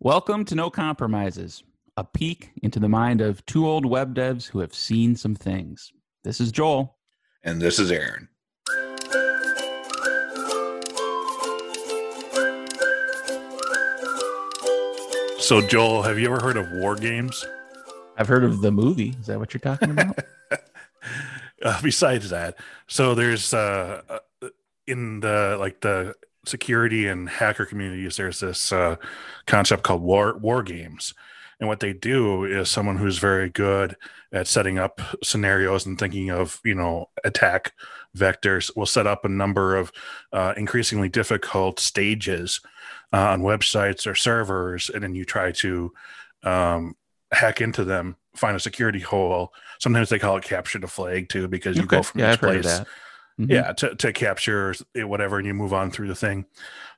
Welcome to No Compromises, a peek into the mind of two old web devs who have seen some things. This is Joel. And this is Aaron. So Joel, have you ever heard of War Games? I've heard of the movie. Is that what you're talking about? Besides that, so there's in the security and hacker communities, there's this concept called war games. And what they do is someone who's very good at setting up scenarios and thinking of, you know, attack vectors will set up a number of increasingly difficult stages on websites or servers. And then you try to hack into them, find a security hole. Sometimes they call it capture the flag too, because you go from each place. Mm-hmm. Yeah, to capture it, whatever, and you move on through the thing.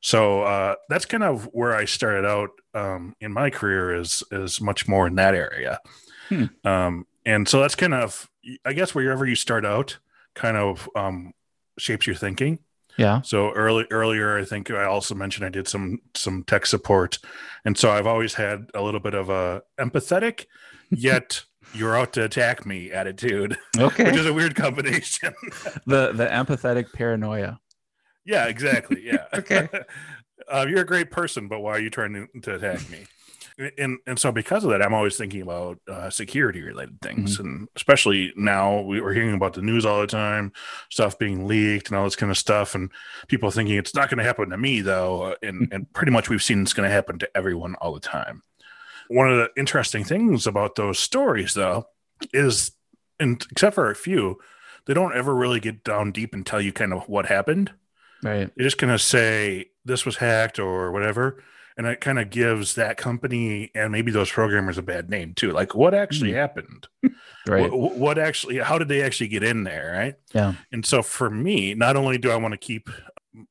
So that's kind of where I started out in my career is much more in that area. And so that's kind of, I guess, wherever you start out kind of shapes your thinking. Yeah. So earlier, I think I also mentioned I did some tech support. And so I've always had a little bit of a empathetic, yet... you're out to attack me attitude. Okay. Which is a weird combination. The empathetic paranoia. Yeah, exactly. Yeah. Okay. You're a great person, but why are you trying to attack me? And so because of that, I'm always thinking about security related things. Mm-hmm. And especially now we're hearing about the news all the time, stuff being leaked and all this kind of stuff. And people thinking it's not going to happen to me though. And pretty much we've seen it's going to happen to everyone all the time. One of the interesting things about those stories, though, is, and except for a few, they don't ever really get down deep and tell you kind of what happened. Right. They're just going to say this was hacked or whatever. And it kind of gives that company and maybe those programmers a bad name, too. Like, what actually happened? Right. What actually, how did they actually get in there? Right. Yeah. And so for me, not only do I want to keep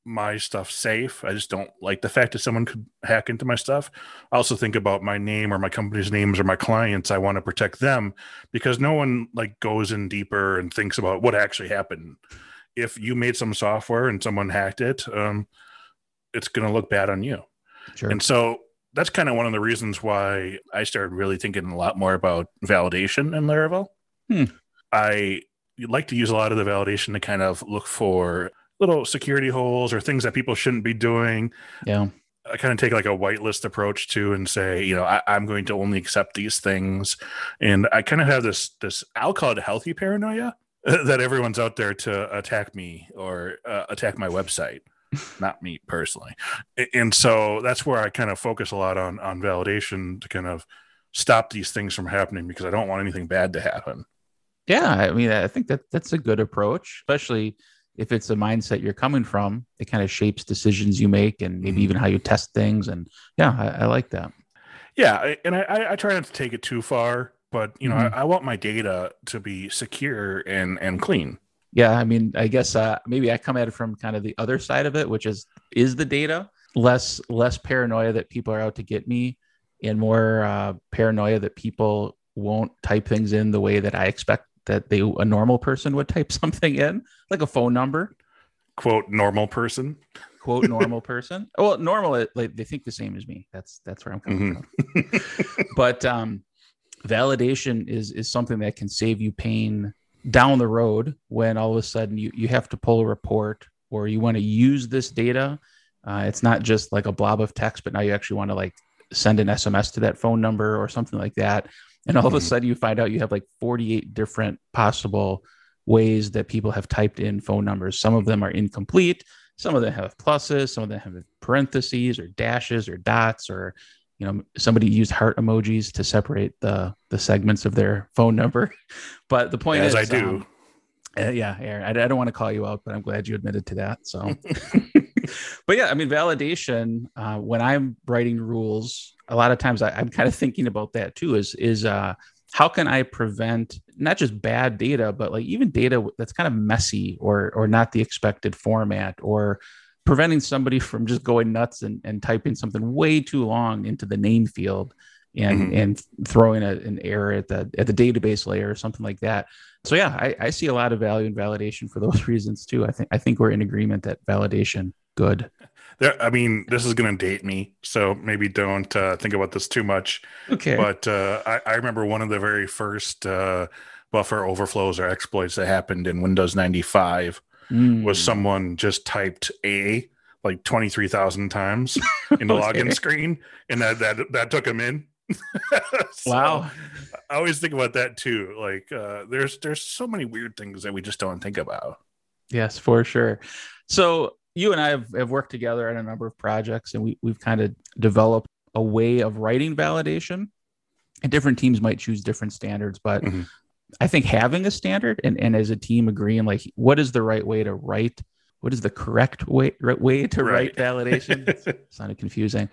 my stuff safe, I just don't like the fact that someone could hack into my stuff. I also think about my name or my company's names or my clients. I want to protect them because no one like goes in deeper and thinks about what actually happened. If you made some software and someone hacked it, it's going to look bad on you. Sure. And so that's kind of one of the reasons why I started really thinking a lot more about validation in Laravel. I like to use a lot of the validation to kind of look for little security holes or things that people shouldn't be doing. Yeah. I kind of take like a whitelist approach to and say, you know, I'm going to only accept these things. And I kind of have this, I'll call it a healthy paranoia that everyone's out there to attack me or attack my website, not me personally. And so that's where I kind of focus a lot on validation to kind of stop these things from happening because I don't want anything bad to happen. Yeah. I mean, I think that's a good approach, especially if it's a mindset you're coming from, it kind of shapes decisions you make and maybe even how you test things. And yeah, I like that. Yeah. And I try not to take it too far, but you know, I want my data to be secure and clean. Yeah. I mean, I guess maybe I come at it from kind of the other side of it, which is the data less paranoia that people are out to get me and more paranoia that people won't type things in the way that I expect that a normal person would type something in, like a phone number. Quote, normal person. Quote, normal person. Oh, well, normal, like they think the same as me. That's where I'm coming from. But validation is something that can save you pain down the road when all of a sudden you have to pull a report or you want to use this data. It's not just like a blob of text, but now you actually want to like send an SMS to that phone number or something like that. And all of a sudden you find out you have like 48 different possible ways that people have typed in phone numbers. Some of them are incomplete. Some of them have pluses. Some of them have parentheses or dashes or dots, or, you know, somebody used heart emojis to separate the segments of their phone number. But the point is, as I do. Yeah, Aaron, I don't want to call you out, but I'm glad you admitted to that. So, but yeah, I mean, validation, when I'm writing rules, a lot of times I'm kind of thinking about that too, is how can I prevent not just bad data, but like even data that's kind of messy or not the expected format, or preventing somebody from just going nuts and typing something way too long into the name field and throwing an error at the database layer or something like that. So yeah, I see a lot of value in validation for those reasons too. I think we're in agreement that validation good. I mean, this is going to date me, so maybe don't think about this too much. Okay. But I remember one of the very first buffer overflows or exploits that happened in Windows 95 was someone just typed A like 23,000 times in the login screen, and that took him in. So, wow. I always think about that too. Like there's so many weird things that we just don't think about. Yes, for sure. So you and I have worked together on a number of projects, and we've kind of developed a way of writing validation, and different teams might choose different standards, but I think having a standard and as a team agreeing, like, what is the right way to write? What is the correct way to write validation? It's kind of confusing.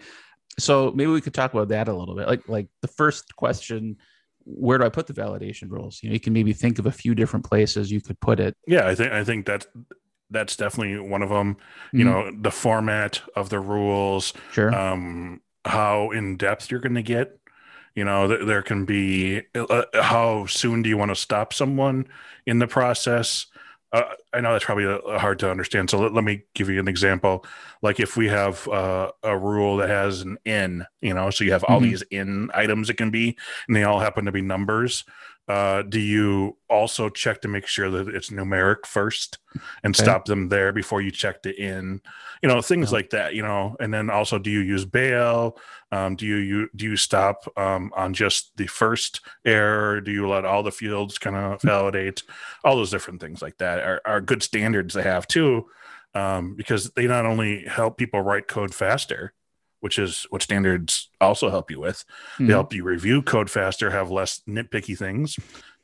So maybe we could talk about that a little bit. Like the first question, where do I put the validation rules? You know, you can maybe think of a few different places you could put it. Yeah, I think that's definitely one of them. You know, the format of the rules, sure. How in depth you're going to get. You know, there can be how soon do you want to stop someone in the process? I know that's probably hard to understand. So let me give you an example. Like if we have a rule that has an in, you know, so you have all these in items it can be, and they all happen to be numbers. Do you also check to make sure that it's numeric first and stop them there before you check the in, you know, things like that, you know, and then also, do you use bail? Do you stop on just the first error? Do you let all the fields kind of validate? All those different things like that are good standards to have too, because they not only help people write code faster, which is what standards also help you with. They help you review code faster, have less nitpicky things,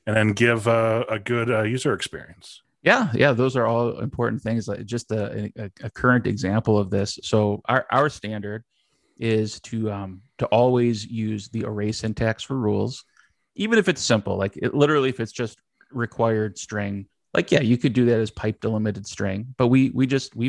and then give a good user experience. Yeah. Those are all important things. Like just a current example of this. So our standard is to always use the array syntax for rules, even if it's simple. Like it, literally, if it's just required string, like, yeah, you could do that as pipe delimited string, but we've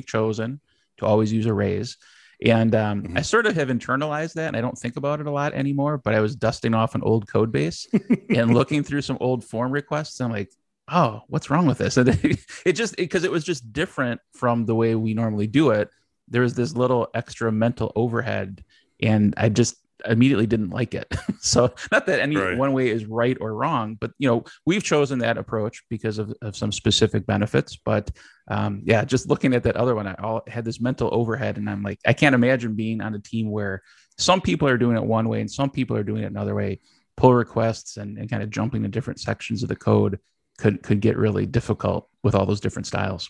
chosen to always use arrays. And I sort of have internalized that, and I don't think about it a lot anymore, but I was dusting off an old code base and looking through some old form requests. And I'm like, oh, what's wrong with this? And because it was just different from the way we normally do it. There was this little extra mental overhead, and I just immediately didn't like it. So not that any one way is right or wrong, but you know, we've chosen that approach because of some specific benefits. But yeah, just looking at that other one, I had this mental overhead, and I'm like, I can't imagine being on a team where some people are doing it one way and some people are doing it another way. Pull requests and kind of jumping to different sections of the code could get really difficult with all those different styles.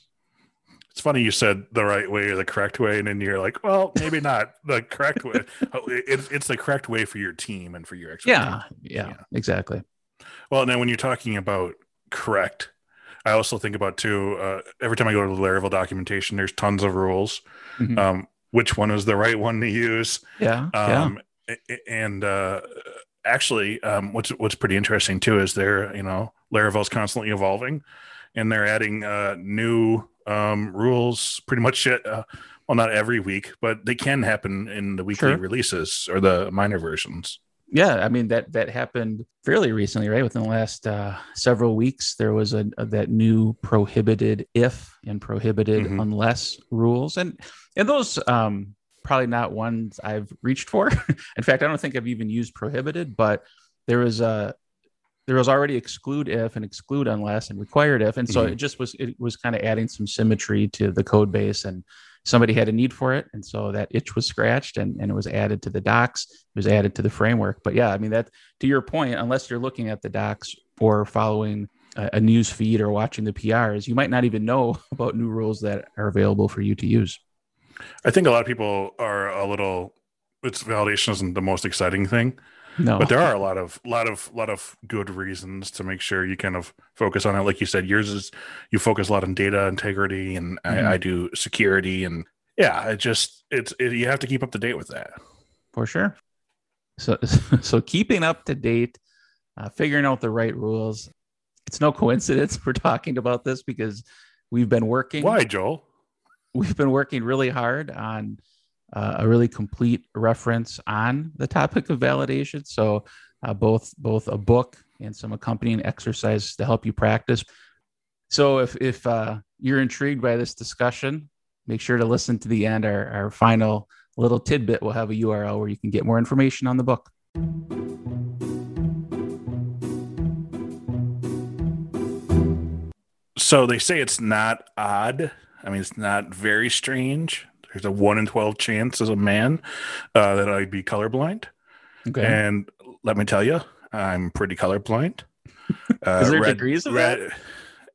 It's funny you said the right way or the correct way, and then you're like, well, maybe not the correct way. It's the correct way for your team and for your experience. Yeah, exactly. Well, now when you're talking about correct, I also think about too, every time I go to the Laravel documentation, there's tons of rules. Which one is the right one to use? Yeah. And actually, what's pretty interesting too is Laravel's constantly evolving, and they're adding new rules pretty much well, not every week, but they can happen in the weekly releases or the minor versions. Yeah, I mean that happened fairly recently, right? Within the last several weeks, there was that new prohibited if and prohibited unless rules, and those probably not ones I've reached for. In fact, I don't think I've even used prohibited, but there was already exclude if and exclude unless and required if. And so it was kind of adding some symmetry to the code base, and somebody had a need for it. And so that itch was scratched and it was added to the docs. It was added to the framework. But yeah, I mean, that to your point, unless you're looking at the docs or following a news feed or watching the PRs, you might not even know about new rules that are available for you to use. I think a lot of people are validation isn't the most exciting thing. No. But there are a lot of good reasons to make sure you kind of focus on it. Like you said, yours is you focus a lot on data integrity, and I do security, and you have to keep up to date with that. For sure. So keeping up to date, figuring out the right rules. It's no coincidence we're talking about this because we've been working. Why, Joel? We've been working really hard on a really complete reference on the topic of validation. So both a book and some accompanying exercises to help you practice. So if you're intrigued by this discussion, make sure to listen to the end. Our final little tidbit will have a URL where you can get more information on the book. So they say it's not odd. I mean, it's not very strange. There's a 1 in 12 chance as a man that I'd be colorblind. Okay. And let me tell you, I'm pretty colorblind. Is there degrees of that?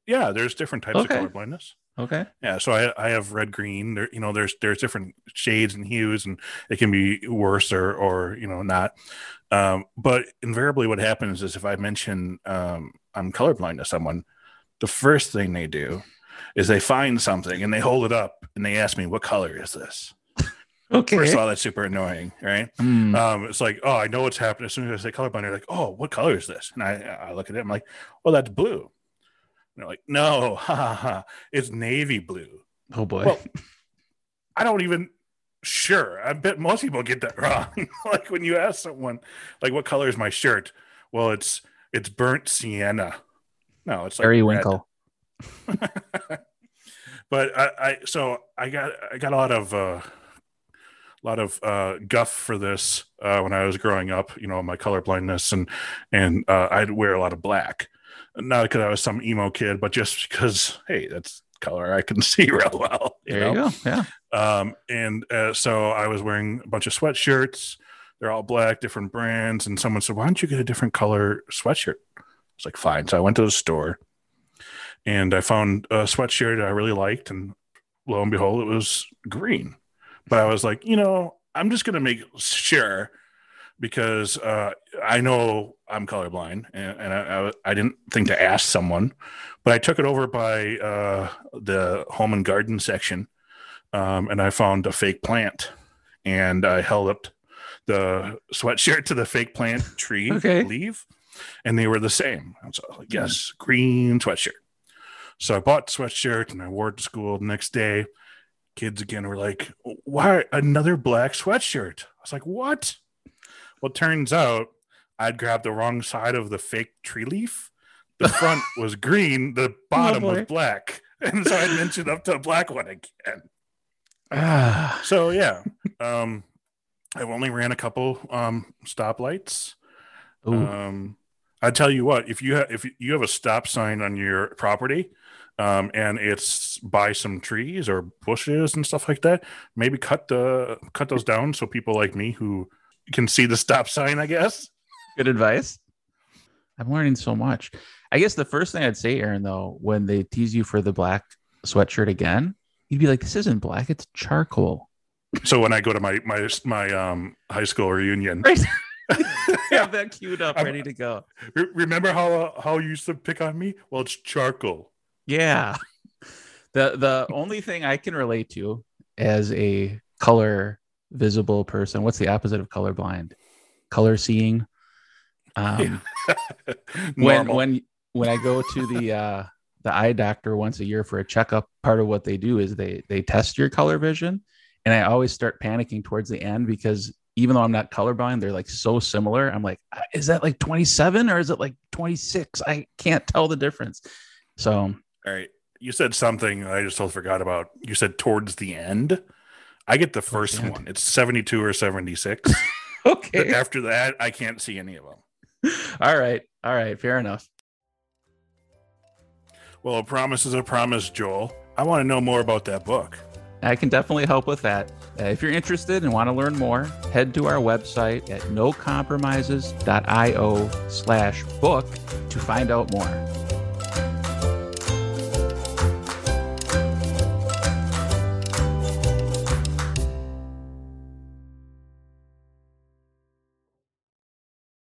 Yeah, there's different types of colorblindness. Okay. Yeah, so I have red, green. There, you know, there's different shades and hues, and it can be worse or you know not. But invariably, what happens is if I mention I'm colorblind to someone, the first thing they do is they find something and they hold it up and they ask me, "What color is this?" Okay. First of all, that's super annoying, right? Mm. It's like, oh, I know what's happening. As soon as I say colorblind, they're like, oh, what color is this? And I look at it, I'm like, well, that's blue. And they're like, no, it's navy blue. Oh, boy. Well, I don't even, sure, I bet most people get that wrong. Like when you ask someone, like, what color is my shirt? Well, it's burnt sienna. No, it's like periwinkle. But I got a lot of guff for this when I was growing up, you know, my colorblindness, and I'd wear a lot of black, not because I was some emo kid, but just because, hey, that's color I can see real well. You know? Yeah. So I was wearing a bunch of sweatshirts. They're all black, different brands, and someone said, "Why don't you get a different color sweatshirt?" I was like, "Fine." So I went to the store, and I found a sweatshirt I really liked, and lo and behold, it was green. But I was like, you know, I'm just going to make sure because I know I'm colorblind, and I didn't think to ask someone. But I took it over by the home and garden section, and I found a fake plant. And I held up the sweatshirt to the fake plant tree leaf, and they were the same. So I was like, yes, green sweatshirt. So I bought the sweatshirt, and I wore it to school the next day. Kids again were like, why another black sweatshirt? I was like, what? Well, turns out I'd grabbed the wrong side of the fake tree leaf. The front was green, the bottom was black. And so I mentioned up to a black one again. So yeah. I've only ran a couple stoplights. I tell you what, if you have a stop sign on your property, and it's by some trees or bushes and stuff like that, maybe cut those down so people like me who can see the stop sign, I guess. Good advice. I'm learning so much. I guess the first thing I'd say, Aaron, though, when they tease you for the black sweatshirt again, you'd be like, this isn't black, it's charcoal. So when I go to my high school reunion. Right. Have that queued up, ready to go. Remember how you used to pick on me? Well, it's charcoal. Yeah. The only thing I can relate to as a color visible person, what's the opposite of colorblind? Color seeing. When I go to the eye doctor once a year for a checkup, part of what they do is they test your color vision, and I always start panicking towards the end because even though I'm not colorblind, they're like so similar. I'm like, is that like 27 or is it like 26? I can't tell the difference. So. All right. You said something I just totally forgot about. You said towards the end. I get the first one. It's 72 or 76. Okay. But after that, I can't see any of them. All right. Fair enough. Well, a promise is a promise, Joel. I want to know more about that book. I can definitely help with that. If you're interested and want to learn more, head to our website at nocompromises.io/book to find out more.